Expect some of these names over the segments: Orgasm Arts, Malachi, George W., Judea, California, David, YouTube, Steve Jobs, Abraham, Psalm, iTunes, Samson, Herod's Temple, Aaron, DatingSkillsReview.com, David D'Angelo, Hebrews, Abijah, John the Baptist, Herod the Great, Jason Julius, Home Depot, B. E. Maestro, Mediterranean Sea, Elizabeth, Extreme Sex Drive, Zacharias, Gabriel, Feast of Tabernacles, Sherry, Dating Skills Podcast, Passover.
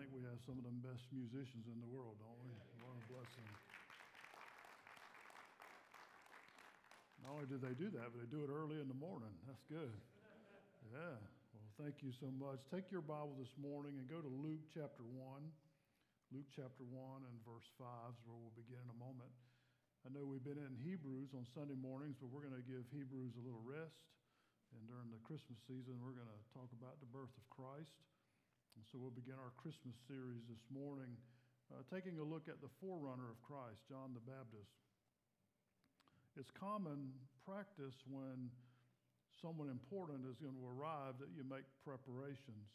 think we have some of the best musicians in the world, don't we? What a blessing. Not only do they do that, but they do it early in the morning. That's good. Yeah. Well, thank you so much. Take your Bible this morning and go to Luke chapter 1. Luke chapter 1 and verse 5 is where we'll begin in a moment. I know we've been in Hebrews on Sunday mornings, but we're going to give Hebrews a little rest. And during the Christmas season, we're going to talk about the birth of Christ. And so we'll begin our Christmas series this morning, taking a look at the forerunner of Christ, John the Baptist. It's common practice when someone important is going to arrive that you make preparations.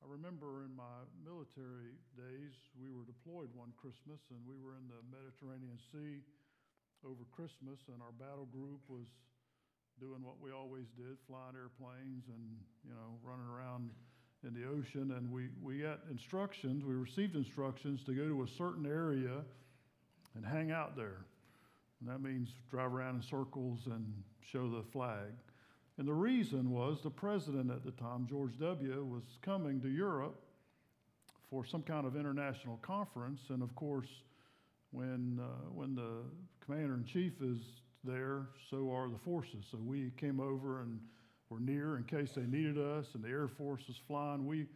I remember in my military days, we were deployed one Christmas, and we were in the Mediterranean Sea over Christmas, and our battle group was doing what we always did, flying airplanes and, you know, running around in the ocean. And we received instructions to go to a certain area and hang out there. And that means drive around in circles and show the flag. And the reason was the president at the time, George W., was coming to Europe for some kind of international conference. And of course, when the commander-in-chief is there, so are the forces. So we came over and were near in case they needed us, and the Air Force was flying.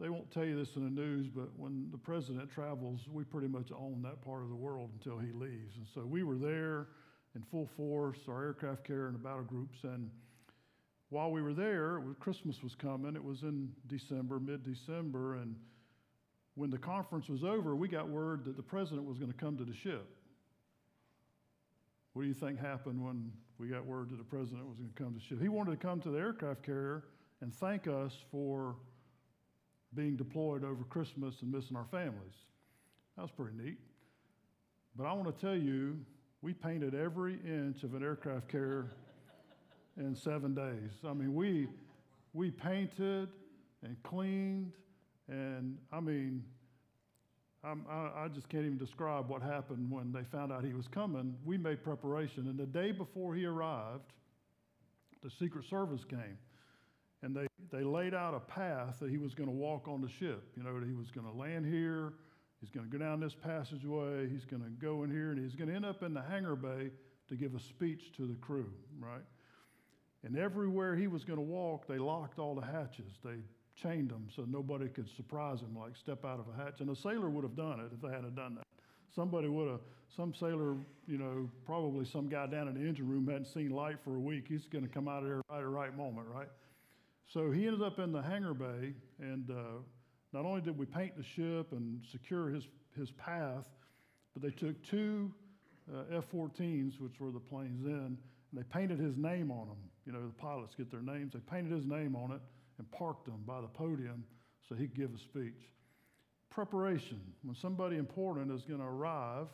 They won't tell you this in the news, but when the president travels, we pretty much own that part of the world until he leaves. And so we were there in full force, our aircraft carrier and the battle groups. And while we were there, Christmas was coming. It was in December, mid-December. And when the conference was over, we got word that the president was going to come to the ship. What do you think happened when we got word that the president was going to come to the ship? He wanted to come to the aircraft carrier and thank us for being deployed over Christmas and missing our families. That was pretty neat. But I want to tell you, we painted every inch of an aircraft carrier in 7 days. I mean, we painted and cleaned, and I mean, I just can't even describe what happened when they found out he was coming. We made preparation, and the day before he arrived, the Secret Service came. And they laid out a path that he was going to walk on the ship. You know, that he was going to land here, he's going to go down this passageway, he's going to go in here, and he's going to end up in the hangar bay to give a speech to the crew, right? And everywhere he was going to walk, they locked all the hatches. They chained them so nobody could surprise him, like step out of a hatch. And a sailor would have done it if they hadn't done that. Somebody would have, some sailor, you know, probably some guy down in the engine room hadn't seen light for a week. He's going to come out of there right at the right moment, right? So he ended up in the hangar bay, and not only did we paint the ship and secure his path, but they took two F-14s, which were the planes then, and they painted his name on them. You know, the pilots get their names. They painted his name on it and parked them by the podium so he'd give a speech. Preparation. When somebody important is going to arrive,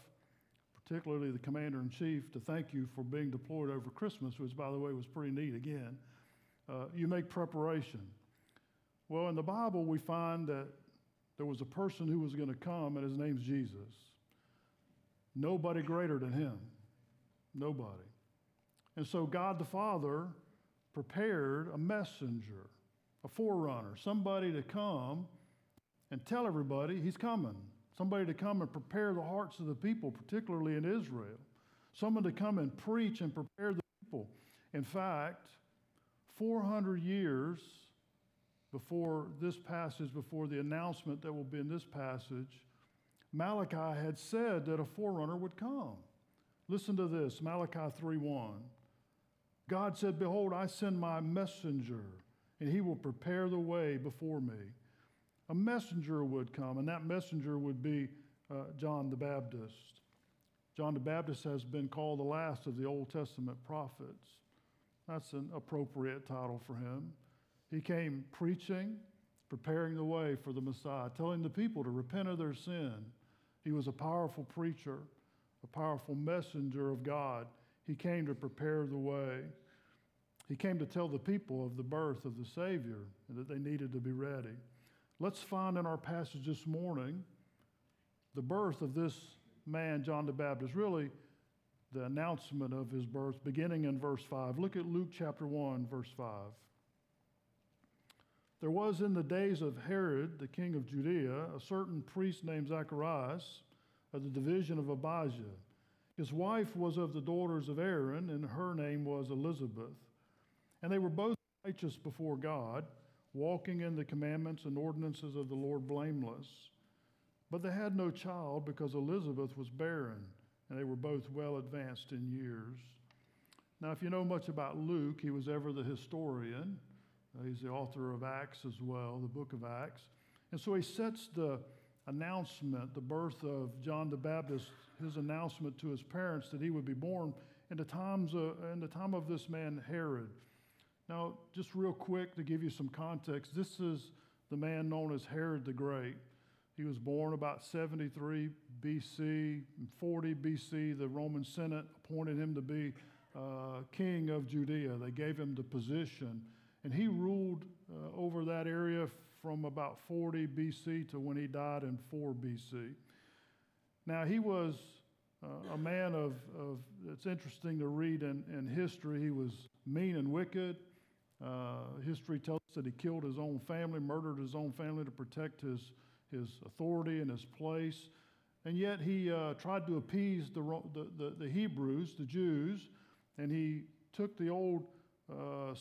particularly the commander-in-chief, to thank you for being deployed over Christmas, which, by the way, was pretty neat again, you make preparation. Well, in the Bible, we find that there was a person who was going to come, and his name's Jesus. Nobody greater than him. Nobody. And so God the Father prepared a messenger, a forerunner, somebody to come and tell everybody he's coming, somebody to come and prepare the hearts of the people, particularly in Israel, someone to come and preach and prepare the people. In fact, 400 years before this passage, before the announcement that will be in this passage, Malachi had said that a forerunner would come. Listen to this, Malachi 3:1. God said, "Behold, I send my messenger, and he will prepare the way before me." A messenger would come, and that messenger would be John the Baptist. John the Baptist has been called the last of the Old Testament prophets. That's an appropriate title for him. He came preaching, preparing the way for the Messiah, telling the people to repent of their sin. He was a powerful preacher, a powerful messenger of God. He came to prepare the way. He came to tell the people of the birth of the Savior and that they needed to be ready. Let's find in our passage this morning the birth of this man, John the Baptist, really the announcement of his birth, beginning in verse 5. Look at Luke chapter 1, verse 5. There was in the days of Herod, the king of Judea, a certain priest named Zacharias, of the division of Abijah. His wife was of the daughters of Aaron, and her name was Elizabeth. And they were both righteous before God, walking in the commandments and ordinances of the Lord blameless. But they had no child because Elizabeth was barren, and they were both well advanced in years. Now, if you know much about Luke, he was ever the historian. He's the author of Acts as well, the book of Acts. And so he sets the announcement, the birth of John the Baptist, his announcement to his parents that he would be born in the time of this man Herod. Now, just real quick to give you some context, this is the man known as Herod the Great. He was born about 73 B.C. In 40 B.C., the Roman Senate appointed him to be king of Judea. They gave him the position. And he ruled over that area from about 40 B.C. to when he died in 4 B.C. Now, he was a man of it's interesting to read in history. He was mean and wicked. History tells us that he killed his own family, murdered his own family to protect his authority and his place. And yet he tried to appease the Hebrews, the Jews, and he took the old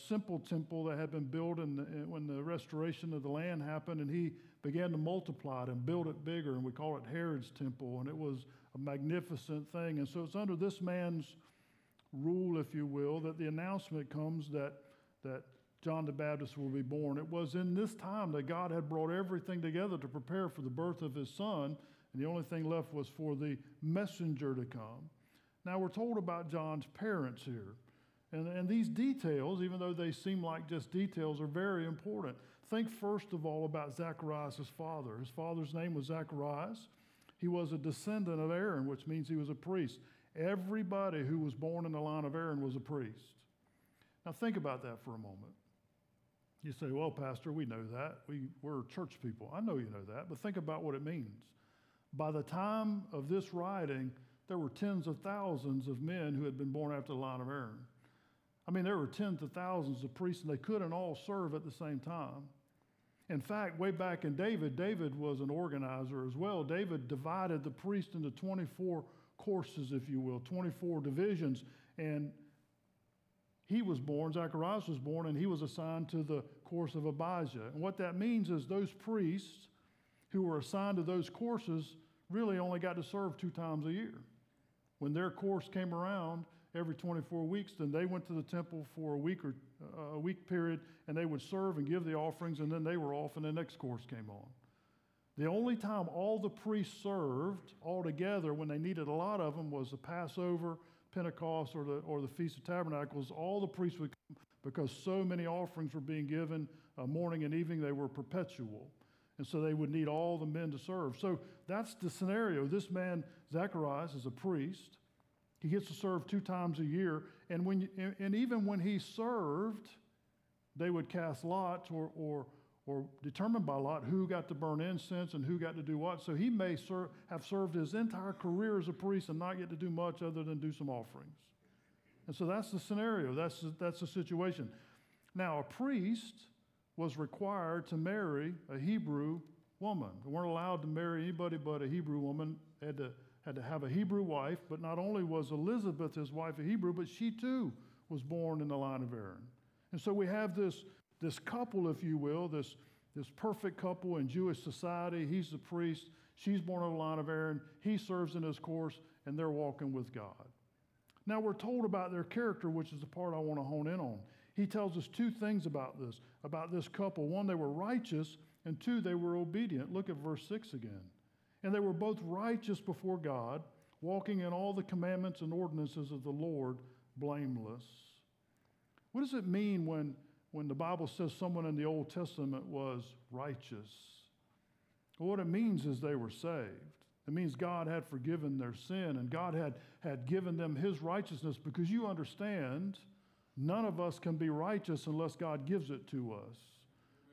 simple temple that had been built when the restoration of the land happened, and he began to multiply it and build it bigger, and we call it Herod's Temple, and it was a magnificent thing. And so it's under this man's rule, if you will, that the announcement comes that John the Baptist will be born. It was in this time that God had brought everything together to prepare for the birth of his son, and the only thing left was for the messenger to come. Now, we're told about John's parents here. And these details, even though they seem like just details, are very important. Think first of all about Zacharias' father. His father's name was Zacharias. He was a descendant of Aaron, which means he was a priest. Everybody who was born in the line of Aaron was a priest. Now think about that for a moment. You say, well, Pastor, we know that. We're church people. I know you know that, but think about what it means. By the time of this writing, there were tens of thousands of men who had been born after the line of Aaron. I mean, there were tens of thousands of priests, and they couldn't all serve at the same time. In fact, way back in David was an organizer as well. David divided the priests into 24 courses, if you will, 24 divisions. And he was born, Zacharias was born, and he was assigned to the course of Abijah. And what that means is those priests who were assigned to those courses really only got to serve 2 times a year. When their course came around every 24 weeks, then they went to the temple for a week period, and they would serve and give the offerings, and then they were off, and the next course came on. The only time all the priests served all together when they needed a lot of them was the Passover, Pentecost, or the Feast of Tabernacles. All the priests would come because so many offerings were being given morning and evening. They were perpetual. And so they would need all the men to serve. So that's the scenario. This man, Zacharias, is a priest. He gets to serve 2 times a year. And even when he served, they would cast lots or determine by lot who got to burn incense and who got to do what. So he may have served his entire career as a priest and not get to do much other than do some offerings. And so that's the scenario. That's the situation. Now, a priest was required to marry a Hebrew woman. They weren't allowed to marry anybody but a Hebrew woman. They had to have a Hebrew wife, but not only was Elizabeth, his wife, a Hebrew, but she too was born in the line of Aaron. And so we have this couple, if you will, this perfect couple in Jewish society. He's the priest. She's born in the line of Aaron. He serves in his course, and they're walking with God. Now we're told about their character, which is the part I want to hone in on. He tells us 2 things about this couple. 1, they were righteous, and 2, they were obedient. Look at verse 6 again. And they were both righteous before God, walking in all the commandments and ordinances of the Lord, blameless. What does it mean when the Bible says someone in the Old Testament was righteous? Well, what it means is they were saved. It means God had forgiven their sin, and God had given them his righteousness, because you understand, none of us can be righteous unless God gives it to us.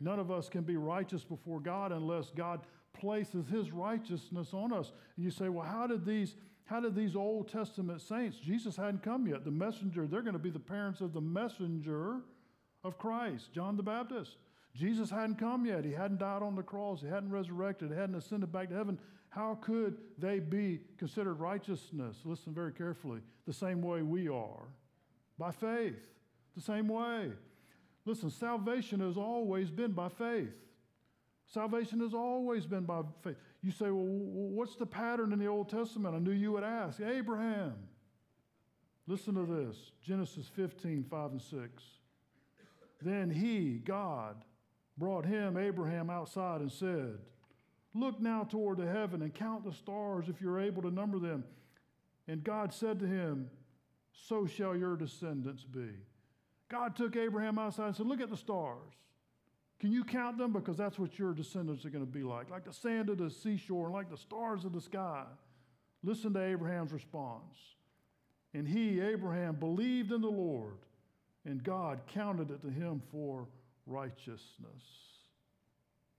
None of us can be righteous before God unless God places his righteousness on us. And you say, well, how did these Old Testament saints, Jesus hadn't come yet, the messenger, they're going to be the parents of the messenger of Christ, John the Baptist. Jesus hadn't come yet. He hadn't died on the cross. He hadn't resurrected. He hadn't ascended back to heaven. How could they be considered righteousness? Listen very carefully. The same way we are. By faith. The same way. Listen, salvation has always been by faith. Salvation has always been by faith. You say, well, what's the pattern in the Old Testament? I knew you would ask. Abraham. Listen to this. Genesis 15, 5 and 6. Then he, God, brought him, Abraham, outside and said, look now toward the heaven and count the stars if you're able to number them. And God said to him, so shall your descendants be. God took Abraham outside and said, look at the stars. Can you count them? Because that's what your descendants are going to be like the sand of the seashore and like the stars of the sky. Listen to Abraham's response. And he, Abraham, believed in the Lord, and God counted it to him for righteousness.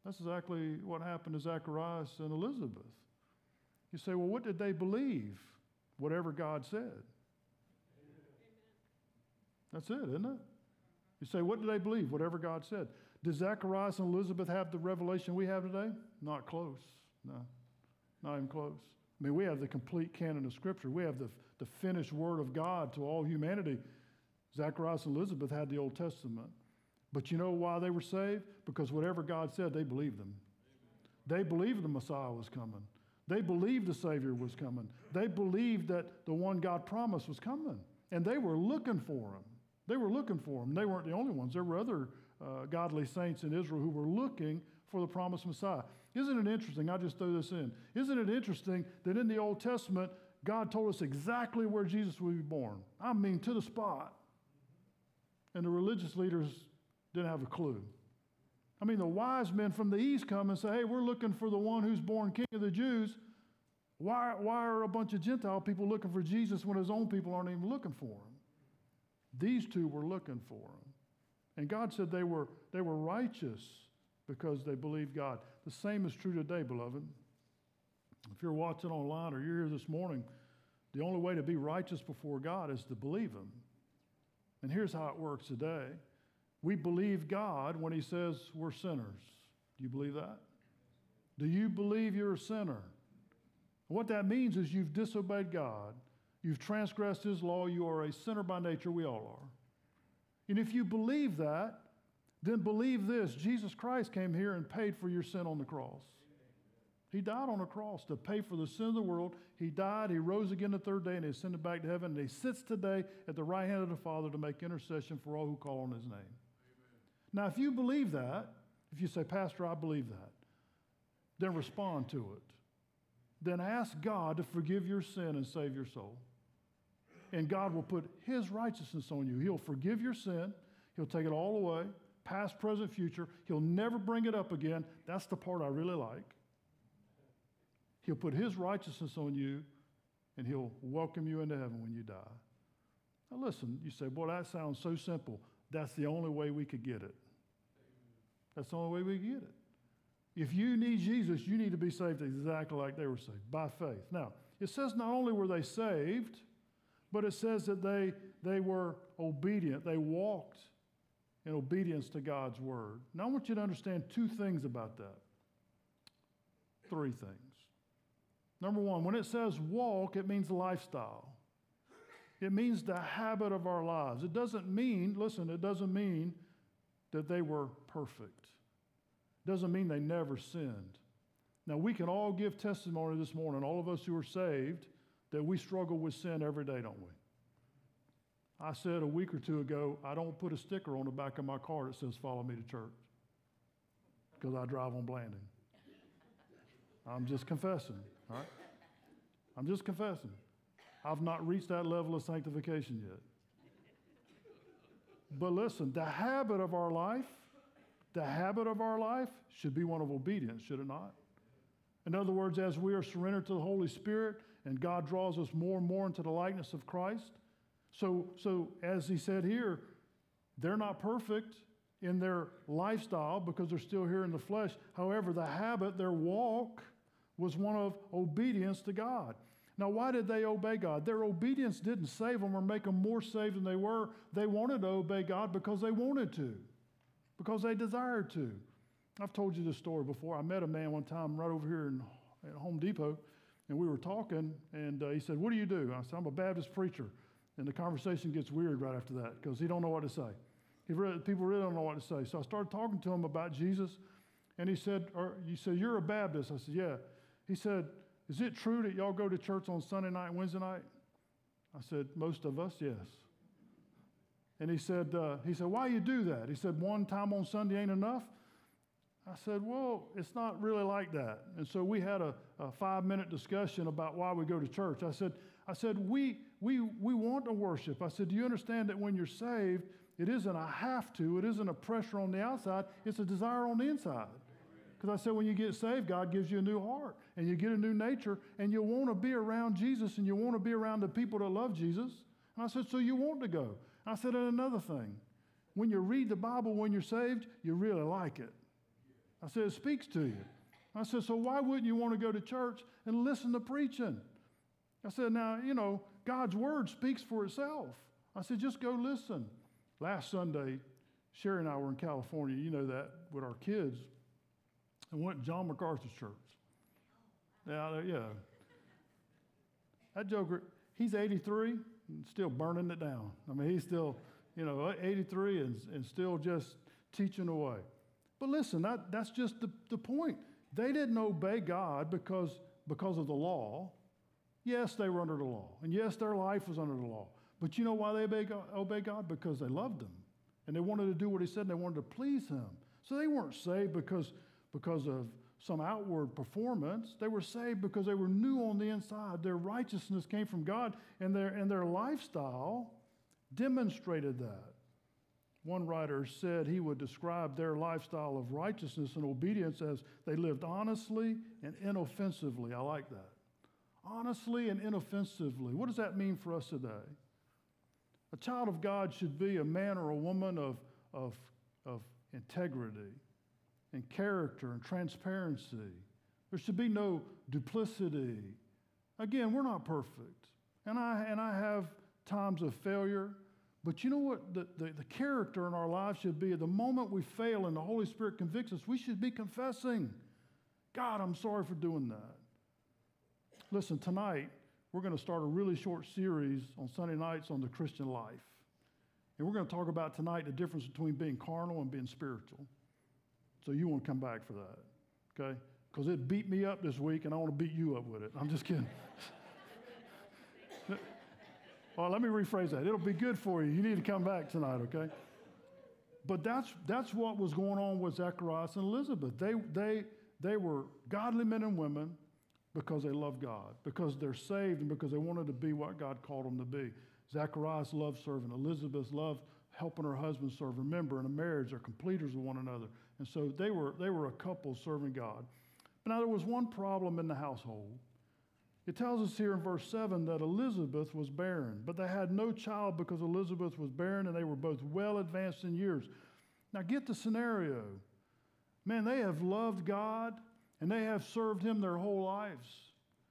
That's exactly what happened to Zacharias and Elizabeth. You say, well, what did they believe? Whatever God said. Amen. That's it, isn't it? You say, what did they believe? Whatever God said. Did Zacharias and Elizabeth have the revelation we have today? Not close. No, not even close. I mean, we have the complete canon of Scripture. We have the finished Word of God to all humanity. Zacharias and Elizabeth had the Old Testament. But you know why they were saved? Because whatever God said, they believed them. Amen. They believed the Messiah was coming. They believed the Savior was coming. They believed that the one God promised was coming. And they were looking for him. They were looking for him. They weren't the only ones. There were other godly saints in Israel who were looking for the promised Messiah. Isn't it interesting? I just throw this in. Isn't it interesting that in the Old Testament, God told us exactly where Jesus would be born? I mean, to the spot. And the religious leaders didn't have a clue. I mean, the wise men from the east come and say, hey, we're looking for the one who's born King of the Jews. Why are a bunch of Gentile people looking for Jesus when his own people aren't even looking for him? These two were looking for him. And God said they were righteous because they believed God. The same is true today, beloved. If you're watching online or you're here this morning, the only way to be righteous before God is to believe him. And here's how it works today. We believe God when he says we're sinners. Do you believe that? Do you believe you're a sinner? What that means is you've disobeyed God. You've transgressed his law. You are a sinner by nature. We all are. And if you believe that, then believe this. Jesus Christ came here and paid for your sin on the cross. He died on the cross to pay for the sin of the world. He died. He rose again the third day and he ascended back to heaven. And he sits today at the right hand of the Father to make intercession for all who call on his name. Amen. Now, if you believe that, if you say, Pastor, I believe that, then respond to it. Then ask God to forgive your sin and save your soul. And God will put his righteousness on you. He'll forgive your sin. He'll take it all away, past, present, future. He'll never bring it up again. That's the part I really like. He'll put his righteousness on you, and he'll welcome you into heaven when you die. Now listen, you say, boy, that sounds so simple. That's the only way we could get it. That's the only way we could get it. If you need Jesus, you need to be saved exactly like they were saved, by faith. Now, it says not only were they saved, but it says that they were obedient. They walked in obedience to God's word. Now, I want you to understand two things about that. Three things. Number one, when it says walk, it means lifestyle. It means the habit of our lives. It doesn't mean, listen, it doesn't mean that they were perfect. Doesn't mean they never sinned. Now, we can all give testimony this morning, all of us who are saved, that we struggle with sin every day, don't we? I said a week or two ago, I don't put a sticker on the back of my car that says, follow me to church, because I drive on Blanding. I'm just confessing, all right? I'm just confessing. I've not reached that level of sanctification yet. But listen, the habit of our life should be one of obedience, should it not? In other words, as we are surrendered to the Holy Spirit and God draws us more and more into the likeness of Christ, so as he said here, they're not perfect in their lifestyle because they're still here in the flesh. However, the habit, their walk, was one of obedience to God. Now, why did they obey God? Their obedience didn't save them or make them more saved than they were. They wanted to obey God because they wanted to. because they desired to. I've told you this story before. I met a man one time right over here at Home Depot, and we were talking, and he said, "What do you do?" I said, "I'm a Baptist preacher." And the conversation gets weird right after that because he don't know what to say. People really don't know what to say. So I started talking to him about Jesus, and he said, "You're a Baptist." I said, "Yeah." He said, "Is it true that y'all go to church on Sunday night and Wednesday night?" I said, "Most of us, yes." And he said, "Why you do that?" He said, "One time on Sunday ain't enough." I said, "Well, it's not really like that." And so we had a 5-minute discussion about why we go to church. I said, we want to worship. I said, "Do you understand that when you're saved, it isn't a have to, it isn't a pressure on the outside, it's a desire on the inside." Because I said, when you get saved, God gives you a new heart, and you get a new nature, and you want to be around Jesus, and you want to be around the people that love Jesus. And I said, so you want to go. I said, and another thing, when you read the Bible when you're saved, you really like it. I said, it speaks to you. I said, so why wouldn't you want to go to church and listen to preaching? I said, now, you know, God's word speaks for itself. I said, just go listen. Last Sunday, Sherry and I were in California, you know that, with our kids, and went to John MacArthur's church. Yeah. That joker, he's 83 and still burning it down. I mean, he's still, 83 and still just teaching away. But listen, that's just the point. They didn't obey God because of the law. Yes, they were under the law. And yes, their life was under the law. But you know why they obeyed God? Because they loved him. And they wanted to do what he said, and they wanted to please him. So they weren't saved because of some outward performance. They were saved because they were new on the inside. Their righteousness came from God, and their lifestyle demonstrated that. One writer said he would describe their lifestyle of righteousness and obedience as they lived honestly and inoffensively. I like that. Honestly and inoffensively. What does that mean for us today? A child of God should be a man or a woman of integrity and character and transparency. There should be no duplicity. Again, we're not perfect. And I have times of failure. But you know what the character in our lives should be? At the moment we fail and the Holy Spirit convicts us, we should be confessing, "God, I'm sorry for doing that." Listen, tonight, we're going to start a really short series on Sunday nights on the Christian life. And we're going to talk about tonight the difference between being carnal and being spiritual. So you want to come back for that, okay? Because it beat me up this week, and I want to beat you up with it. I'm just kidding. Well, let me rephrase that. It'll be good for you. You need to come back tonight, okay? But that's what was going on with Zacharias and Elizabeth. They were godly men and women because they love God, because they're saved, and because they wanted to be what God called them to be. Zacharias loved serving. Elizabeth loved helping her husband serve. Remember, in a marriage, they're completers of one another. And so they were a couple serving God. But now there was one problem in the household. It tells us here in verse 7 that Elizabeth was barren, but they had no child because Elizabeth was barren, and they were both well advanced in years. Now get the scenario. Man, they have loved God, and they have served him their whole lives.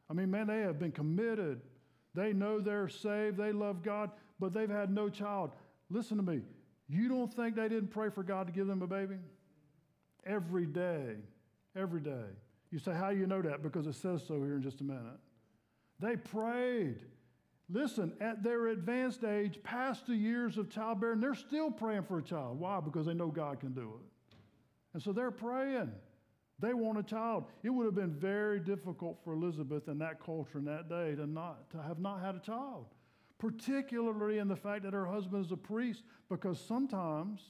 I mean, man, they have been committed. They know they're saved. They love God, but they've had no child. Listen to me. You don't think they didn't pray for God to give them a baby? Every day. Every day. You say, how do you know that? Because it says so here in just a minute. They prayed. Listen, at their advanced age, past the years of childbearing, they're still praying for a child. Why? Because they know God can do it. And so they're praying. They want a child. It would have been very difficult for Elizabeth in that culture in that day to have not had a child, particularly in the fact that her husband is a priest, because sometimes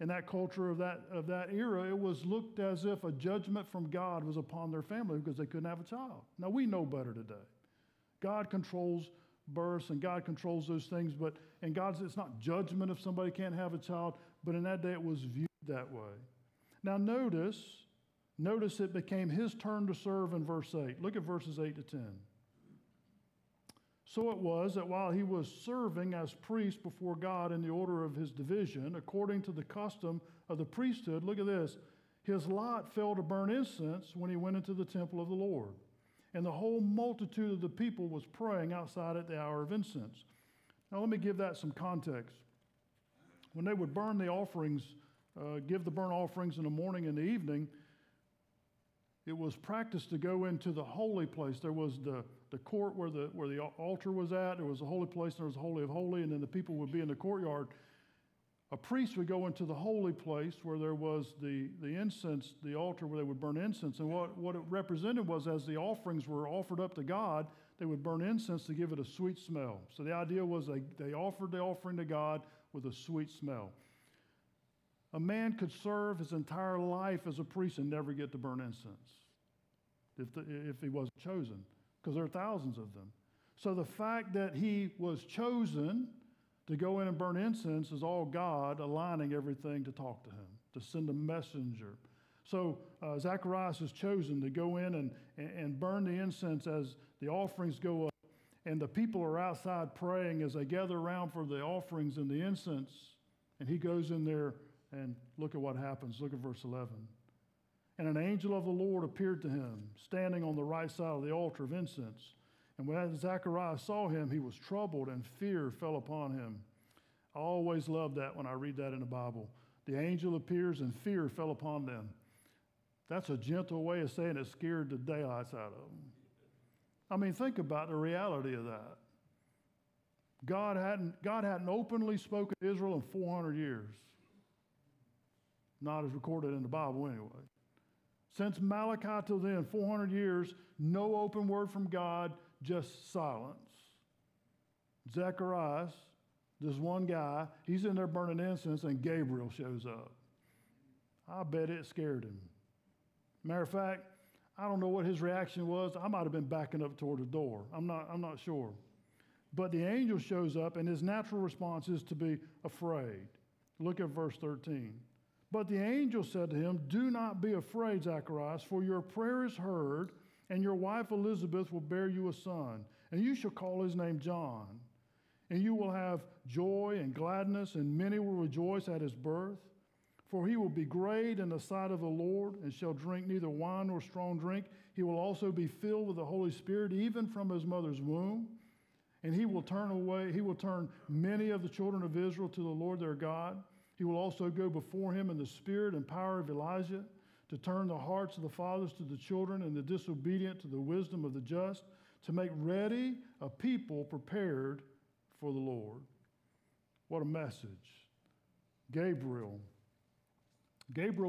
in that culture of that era, it was looked as if a judgment from God was upon their family because they couldn't have a child. Now, we know better today. God controls births, and God controls those things, and God's, it's not judgment if somebody can't have a child, but in that day it was viewed that way. Now notice it became his turn to serve in verse 8. Look at verses 8 to 10. So it was that while he was serving as priest before God in the order of his division, according to the custom of the priesthood, look at this, his lot fell to burn incense when he went into the temple of the Lord. And the whole multitude of the people was praying outside at the hour of incense. Now let me give that some context. When they would burn the offerings give the burnt offerings in the morning and the evening, it was practiced to go into the holy place. There was the court where the altar was at. There was a holy place, and there was the Holy of Holies, and then the people would be in the courtyard. A priest would go into the holy place where there was the incense, the altar where they would burn incense. And what it represented was, as the offerings were offered up to God, they would burn incense to give it a sweet smell. So the idea was they offered the offering to God with a sweet smell. A man could serve his entire life as a priest and never get to burn incense if he wasn't chosen, because there are thousands of them. So the fact that he was chosen to go in and burn incense is all God aligning everything to talk to him, to send a messenger. So Zacharias is chosen to go in and burn the incense as the offerings go up, and the people are outside praying as they gather around for the offerings and the incense, and he goes in there. And look at what happens. Look at verse 11. And an angel of the Lord appeared to him, standing on the right side of the altar of incense. And when Zacharias saw him, he was troubled, and fear fell upon him. I always love that when I read that in the Bible. The angel appears, and fear fell upon them. That's a gentle way of saying it scared the daylights out of them. I mean, think about the reality of that. God hadn't openly spoken to Israel in 400 years. Not as recorded in the Bible anyway. Since Malachi till then, 400 years, no open word from God, just silence. Zacharias, this one guy, he's in there burning incense, and Gabriel shows up. I bet it scared him. Matter of fact, I don't know what his reaction was. I might have been backing up toward the door. I'm not sure. But the angel shows up, and his natural response is to be afraid. Look at verse 13. But the angel said to him, "Do not be afraid, Zacharias, for your prayer is heard, and your wife Elizabeth will bear you a son, and you shall call his name John. And you will have joy and gladness, and many will rejoice at his birth. For he will be great in the sight of the Lord, and shall drink neither wine nor strong drink. He will also be filled with the Holy Spirit, even from his mother's womb. And he will turn many of the children of Israel to the Lord their God. He will also go before him in the spirit and power of Elijah, to turn the hearts of the fathers to the children, and the disobedient to the wisdom of the just, to make ready a people prepared for the Lord." What a message. Gabriel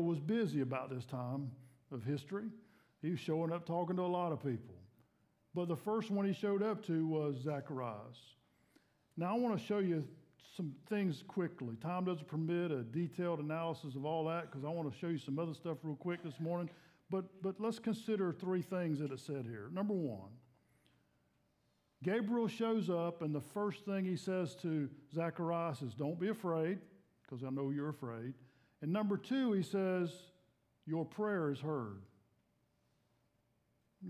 was busy about this time of history. He was showing up talking to a lot of people. But the first one he showed up to was Zacharias. Now I want to show you some things quickly. Time doesn't permit a detailed analysis of all that, because I want to show you some other stuff real quick this morning. But let's consider three things that it said here. Number one, Gabriel shows up, and the first thing he says to Zacharias is, "Don't be afraid, because I know you're afraid." And number two, he says, "Your prayer is heard."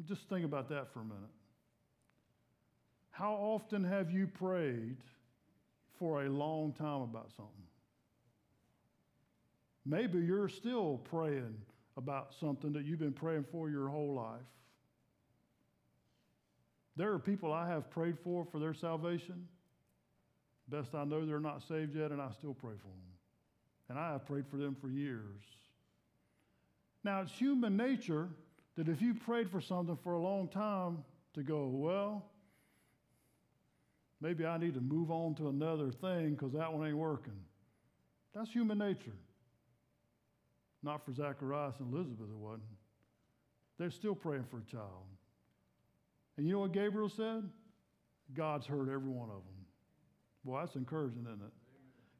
Just think about that for a minute. How often have you prayed for a long time about something? Maybe you're still praying about something that you've been praying for your whole life. There are people I have prayed for their salvation. Best I know, they're not saved yet, and I still pray for them. And I have prayed for them for years. Now, it's human nature that if you prayed for something for a long time, to go, "Well, maybe I need to move on to another thing, because that one ain't working." That's human nature. Not for Zacharias and Elizabeth, it wasn't. They're still praying for a child. And you know what Gabriel said? God's heard every one of them. Boy, that's encouraging, isn't it?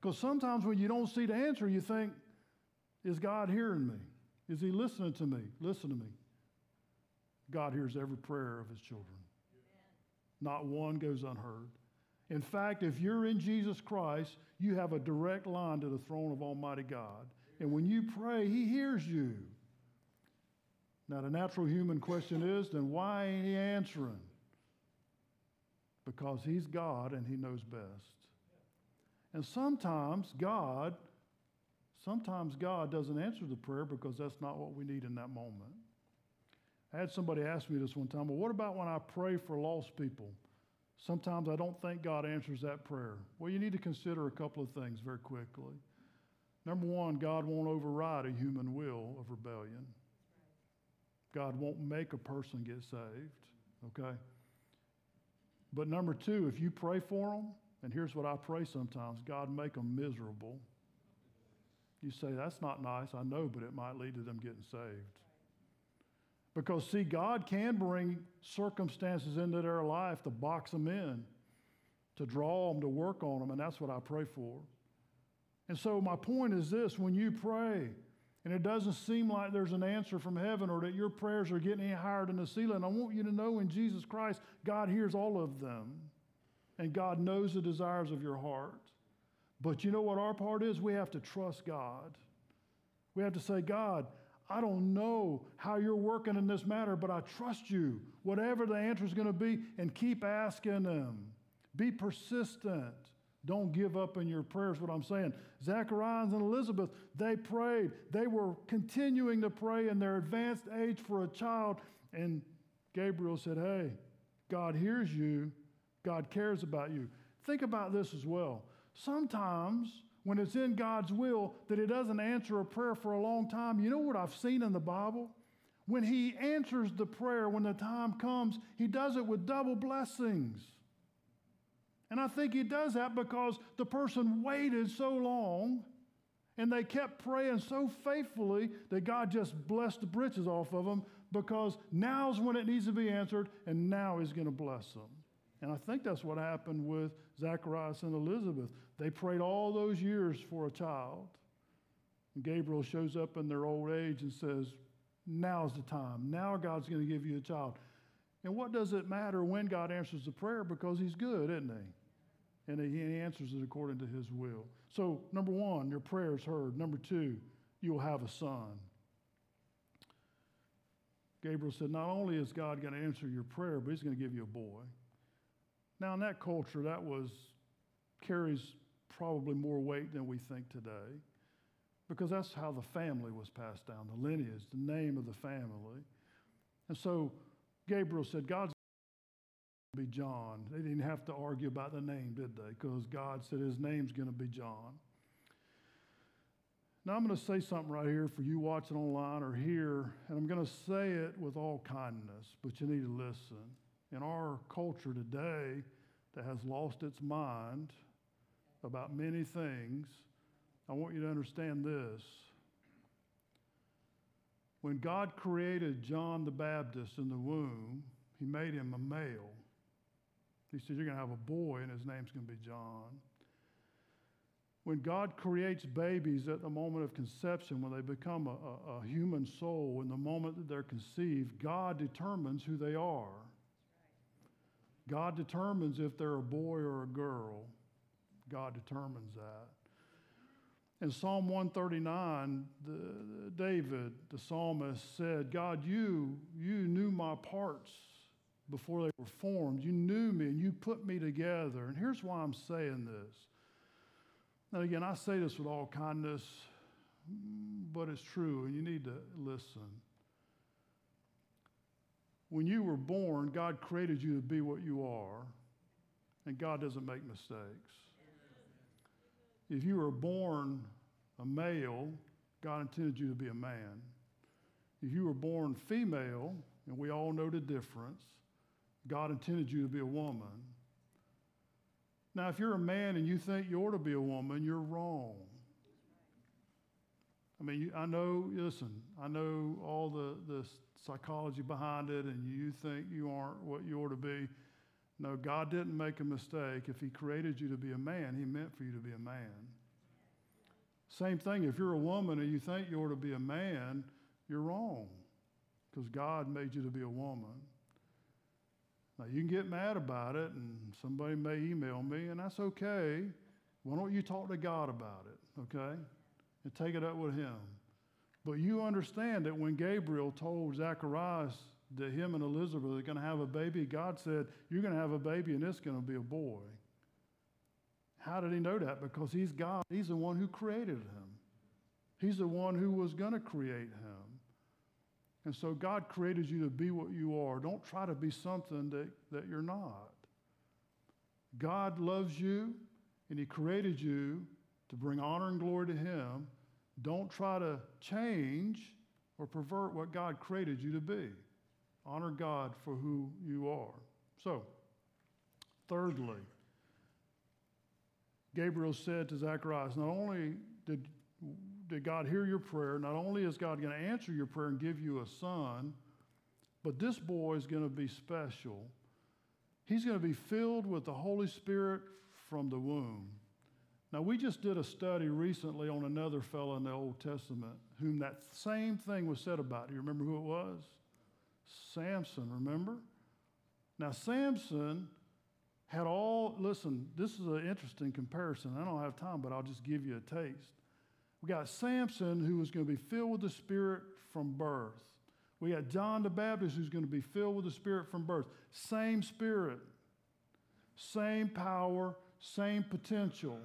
Because sometimes when you don't see the answer, you think, "Is God hearing me? Is he listening to me? Listen to me." God hears every prayer of his children. Not one goes unheard. In fact, if you're in Jesus Christ, you have a direct line to the throne of Almighty God. And when you pray, he hears you. Now, the natural human question is, then why ain't he answering? Because he's God and he knows best. And sometimes God doesn't answer the prayer, because that's not what we need in that moment. I had somebody ask me this one time, "Well, what about when I pray for lost people? Sometimes I don't think God answers that prayer." Well, you need to consider a couple of things very quickly. Number one, God won't override a human will of rebellion. God won't make a person get saved, okay? But number two, if you pray for them, and here's what I pray sometimes, God, make them miserable. You say, that's not nice, I know, but it might lead to them getting saved. Because, see, God can bring circumstances into their life to box them in, to draw them, to work on them, and that's what I pray for. And so my point is this, when you pray, and it doesn't seem like there's an answer from heaven or that your prayers are getting any higher than the ceiling, I want you to know in Jesus Christ, God hears all of them. And God knows the desires of your heart. But you know what our part is? We have to trust God. We have to say, God, I don't know how you're working in this matter, but I trust you. Whatever the answer is going to be, and keep asking them. Be persistent. Don't give up in your prayers, what I'm saying. Zacharias and Elizabeth, they prayed. They were continuing to pray in their advanced age for a child. And Gabriel said, hey, God hears you. God cares about you. Think about this as well. Sometimes when it's in God's will that he doesn't answer a prayer for a long time, you know what I've seen in the Bible? When he answers the prayer, when the time comes, he does it with double blessings. And I think he does that because the person waited so long and they kept praying so faithfully that God just blessed the britches off of them, because now's when it needs to be answered, and now he's going to bless them. And I think that's what happened with Zacharias and Elizabeth. They prayed all those years for a child. And Gabriel shows up in their old age and says, now's the time. Now God's going to give you a child. And what does it matter when God answers the prayer? Because he's good, isn't he? And he answers it according to his will. So, number one, your prayer is heard. Number two, you'll have a son. Gabriel said, not only is God going to answer your prayer, but he's going to give you a boy. Now, in that culture, that carries probably more weight than we think today, because that's how the family was passed down, the lineage, the name of the family. And so Gabriel said, God's going to be John. They didn't have to argue about the name, did they? Because God said his name's going to be John. Now, I'm going to say something right here for you watching online or here, and I'm going to say it with all kindness, but you need to listen. In our culture today that has lost its mind about many things, I want you to understand this. When God created John the Baptist in the womb, he made him a male. He said, you're going to have a boy, and his name's going to be John. When God creates babies at the moment of conception, when they become a human soul, in the moment that they're conceived, God determines who they are. God determines if they're a boy or a girl. God determines that. In Psalm 139, David, the psalmist, said, God, you knew my parts before they were formed. You knew me, and you put me together. And here's why I'm saying this. Now, again, I say this with all kindness, but it's true, and you need to listen. When you were born, God created you to be what you are, and God doesn't make mistakes. If you were born a male, God intended you to be a man. If you were born female, and we all know the difference, God intended you to be a woman. Now, if you're a man and you think you ought to be a woman, you're wrong. I mean, I know, listen, I know all the psychology behind it, and you think you aren't what you ought to be. No, God didn't make a mistake. If he created you to be a man, he meant for you to be a man. Same thing, if you're a woman and you think you ought to be a man, you're wrong, because God made you to be a woman. Now, you can get mad about it, and somebody may email me, and that's okay. Why don't you talk to God about it, okay? And take it up with him. But you understand that when Gabriel told Zacharias that him and Elizabeth are going to have a baby, God said, you're going to have a baby, and it's going to be a boy. How did he know that? Because he's God. He's the one who created him. He's the one who was going to create him. And so God created you to be what you are. Don't try to be something that you're not. God loves you, and he created you to bring honor and glory to Him. Don't try to change or pervert what God created you to be. Honor God for who you are. So, thirdly, Gabriel said to Zacharias, not only did God hear your prayer, not only is God going to answer your prayer and give you a son, but this boy is going to be special. He's going to be filled with the Holy Spirit from the womb. Now, we just did a study recently on another fellow in the Old Testament whom that same thing was said about. Do you remember who it was? Samson, remember? Now, Samson had all, listen, this is an interesting comparison. I don't have time, but I'll just give you a taste. We got Samson, who was going to be filled with the Spirit from birth. We got John the Baptist, who's going to be filled with the Spirit from birth. Same Spirit, same power, same potential.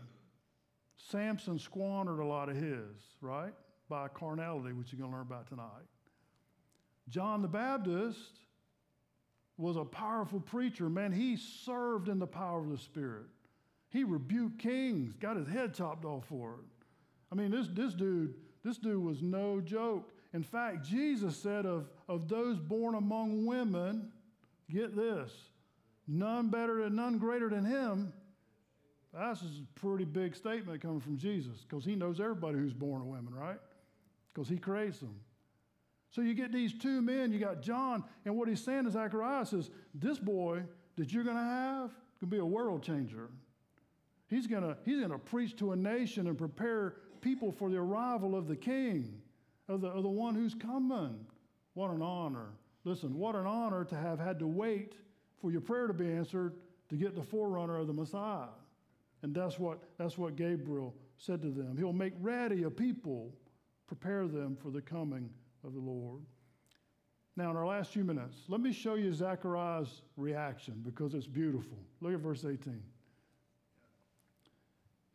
Samson squandered a lot of his, right? By carnality, which you're going to learn about tonight. John the Baptist was a powerful preacher. Man, he served in the power of the Spirit. He rebuked kings, got his head chopped off for it. I mean, this dude was no joke. In fact, Jesus said of those born among women, get this, none better and none greater than him. That's a pretty big statement coming from Jesus, because he knows everybody who's born of women, right? Because he creates them. So you get these two men, you got John, and what he's saying to Zacharias is, this boy that you're going to have can be a world changer. He's gonna preach to a nation and prepare people for the arrival of the king, of the one who's coming. What an honor. Listen, what an honor to have had to wait for your prayer to be answered to get the forerunner of the Messiah. And that's what Gabriel said to them. He'll make ready a people, prepare them for the coming of the Lord. Now, in our last few minutes, let me show you Zachariah's reaction, because it's beautiful. Look at verse 18.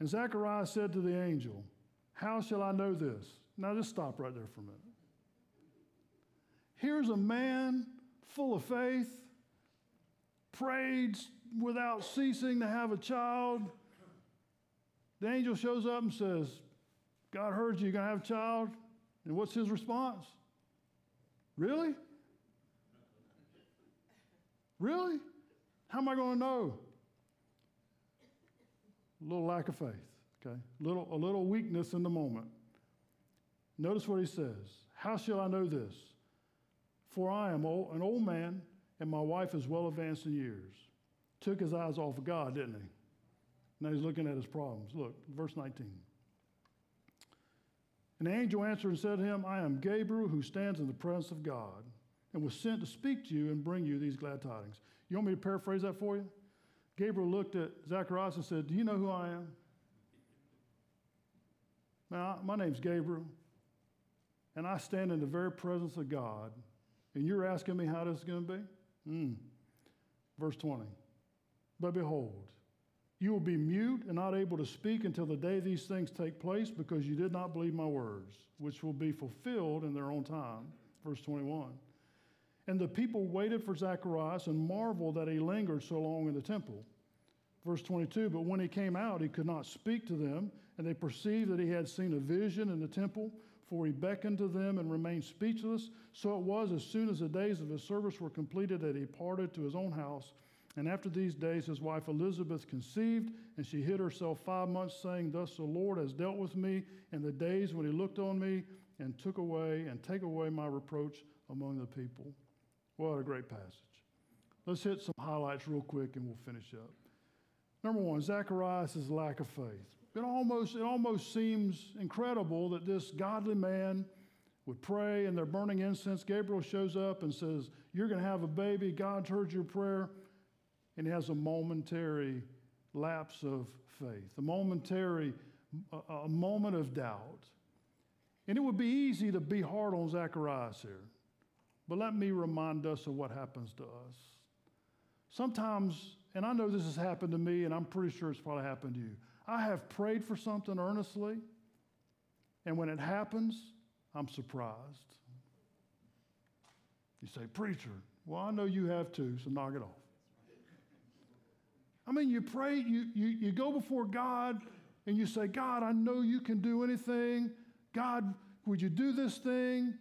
And Zacharias said to the angel, how shall I know this? Now, just stop right there for a minute. Here's a man full of faith, prayed without ceasing to have a child. The angel shows up and says, God heard you, you're going to have a child. And what's his response? Really? Really? How am I going to know? A little lack of faith, okay? A little weakness in the moment. Notice what he says. How shall I know this? For I am an old man, and my wife is well advanced in years. Took his eyes off of God, didn't he? Now he's looking at his problems. Look, verse 19. And the angel answered and said to him, I am Gabriel, who stands in the presence of God, and was sent to speak to you and bring you these glad tidings. You want me to paraphrase that for you? Gabriel looked at Zacharias and said, do you know who I am? Now, my name's Gabriel, and I stand in the very presence of God, and you're asking me how this is going to be? Verse 20, but behold, you will be mute and not able to speak until the day these things take place, because you did not believe my words, which will be fulfilled in their own time. Verse 21. And the people waited for Zacharias and marveled that he lingered so long in the temple. Verse 22, but when he came out, he could not speak to them, and they perceived that he had seen a vision in the temple, for he beckoned to them and remained speechless. So it was, as soon as the days of his service were completed, that he departed to his own house. And after these days, his wife Elizabeth conceived, and she hid herself 5 months, saying, thus the Lord has dealt with me in the days when he looked on me and take away my reproach among the people. What a great passage. Let's hit some highlights real quick and we'll finish up. Number one, Zacharias' lack of faith. It almost seems incredible that this godly man would pray and they're burning incense. Gabriel shows up and says, you're going to have a baby. God's heard your prayer. And he has a momentary lapse of faith, a moment of doubt. And it would be easy to be hard on Zacharias here. But let me remind us of what happens to us. Sometimes, and I know this has happened to me, and I'm pretty sure it's probably happened to you. I have prayed for something earnestly, and when it happens, I'm surprised. You say, preacher, well, I know you have too, so knock it off. I mean, you pray, you go before God, and you say, God, I know you can do anything. God, would you do this thing?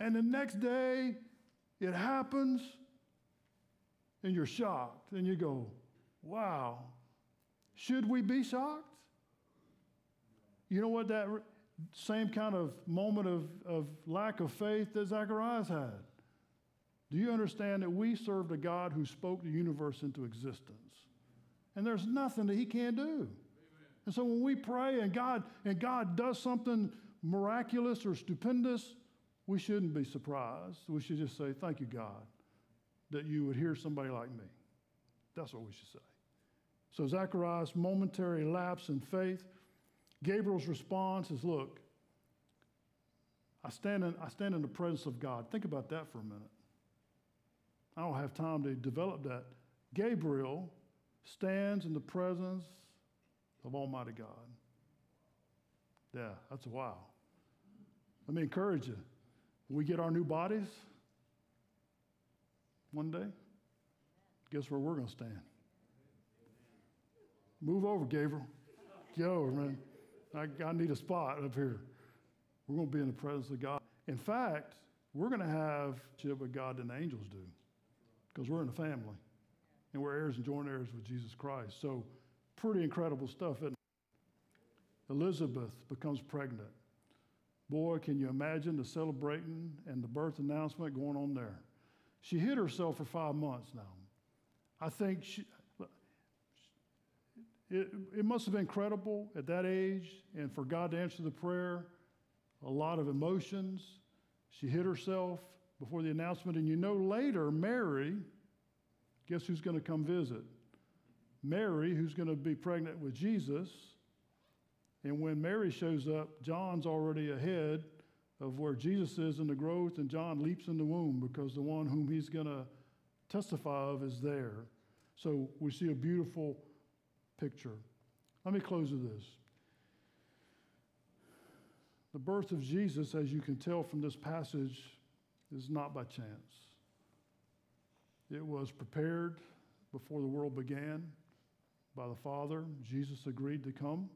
And the next day, it happens, and you're shocked, and you go, wow. Should we be shocked? You know what that same kind of moment of lack of faith that Zacharias had? Do you understand that we served a God who spoke the universe into existence? And there's nothing that he can't do. Amen. And so when we pray and God does something miraculous or stupendous, we shouldn't be surprised. We should just say, thank you, God, that you would hear somebody like me. That's what we should say. So Zacharias' momentary lapse in faith. Gabriel's response is, look, I stand in the presence of God. Think about that for a minute. I don't have time to develop that. Gabriel stands in the presence of Almighty God. Yeah, that's a wow. Let me encourage you. We get our new bodies one day. Guess where we're going to stand? Move over, Gabriel. Get over, man. I need a spot up here. We're going to be in the presence of God. In fact, we're going to have what God than the angels do. Because we're in a family, and we're heirs and joint heirs with Jesus Christ. So pretty incredible stuff, isn't it? Elizabeth becomes pregnant. Boy, can you imagine the celebrating and the birth announcement going on there? She hid herself for 5 months now. I think it must have been incredible at that age, and for God to answer the prayer, a lot of emotions. She hid herself before the announcement, and you know later, Mary, guess who's going to come visit? Mary, who's going to be pregnant with Jesus, and when Mary shows up, John's already ahead of where Jesus is in the growth, and John leaps in the womb because the one whom he's going to testify of is there. So we see a beautiful picture. Let me close with this. The birth of Jesus, as you can tell from this passage, is not by chance. It was prepared before the world began by the Father. Jesus agreed to come.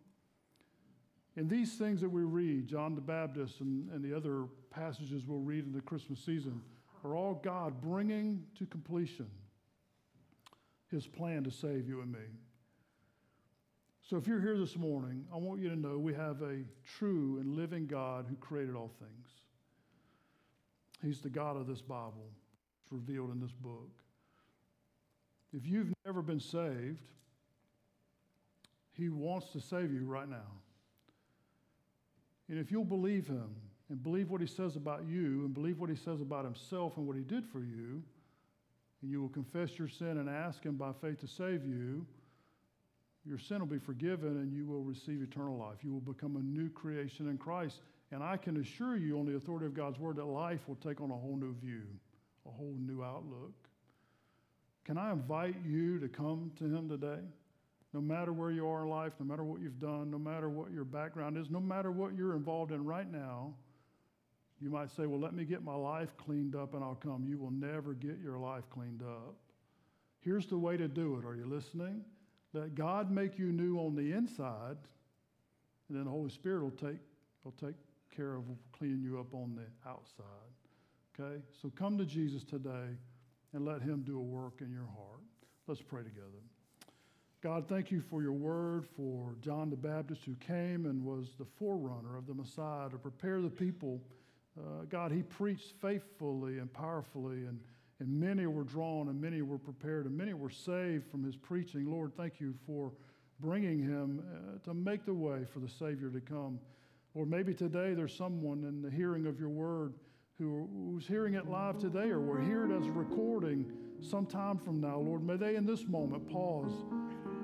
And these things that we read, John the Baptist and the other passages we'll read in the Christmas season, are all God bringing to completion his plan to save you and me. So if you're here this morning, I want you to know we have a true and living God who created all things. He's the God of this Bible. It's revealed in this book. If you've never been saved, he wants to save you right now. And if you'll believe him and believe what he says about you and believe what he says about himself and what he did for you, and you will confess your sin and ask him by faith to save you, your sin will be forgiven and you will receive eternal life. You will become a new creation in Christ. And I can assure you on the authority of God's word that life will take on a whole new view, a whole new outlook. Can I invite you to come to him today? No matter where you are in life, no matter what you've done, no matter what your background is, no matter what you're involved in right now, you might say, well, let me get my life cleaned up and I'll come. You will never get your life cleaned up. Here's the way to do it. Are you listening? Let God make you new on the inside, and then the Holy Spirit will take care of cleaning you up on the outside. Okay? So come to Jesus today and let him do a work in your heart. Let's pray together. God, thank you for your word, for John the Baptist who came and was the forerunner of the Messiah to prepare the people. God, he preached faithfully and powerfully, and many were drawn and many were prepared and many were saved from his preaching. Lord, thank you for bringing him to make the way for the Savior to come. Or maybe today there's someone in the hearing of your word who's hearing it live today, or will hear it as a recording sometime from now. Lord, may they in this moment pause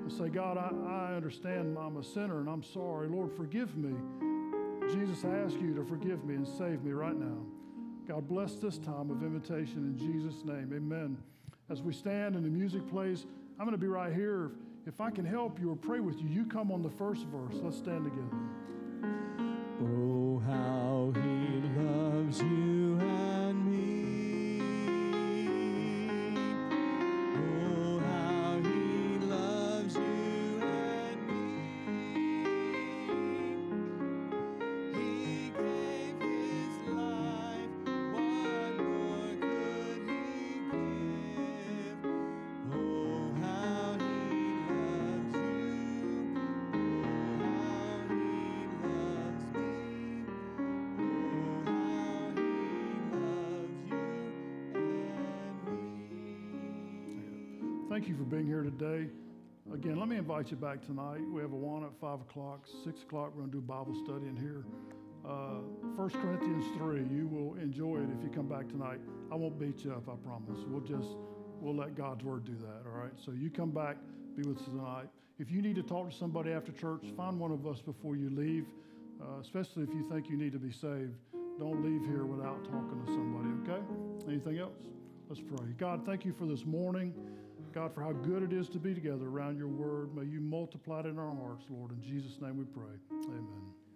and say, God, I understand I'm a sinner and I'm sorry. Lord, forgive me. Jesus, I ask you to forgive me and save me right now. God, bless this time of invitation in Jesus' name. Amen. As we stand and the music plays, I'm going to be right here. If I can help you or pray with you, you come on the first verse. Let's stand together. Oh, how he loves you and me. Oh, how he loves you and me. Thank you for being here today. Again, let me invite you back tonight. We have a one at 5 o'clock, 6 o'clock. We're going to do Bible study in here. First Corinthians 3, you will enjoy it if you come back tonight. I won't beat you up, I promise. We'll let God's Word do that, all right? So you come back, be with us tonight. If you need to talk to somebody after church, find one of us before you leave, especially if you think you need to be saved. Don't leave here without talking to somebody, okay? Anything else? Let's pray. God, thank you for this morning. God, for how good it is to be together around your Word. May you multiply it in our hearts, Lord. In Jesus' name we pray. Amen.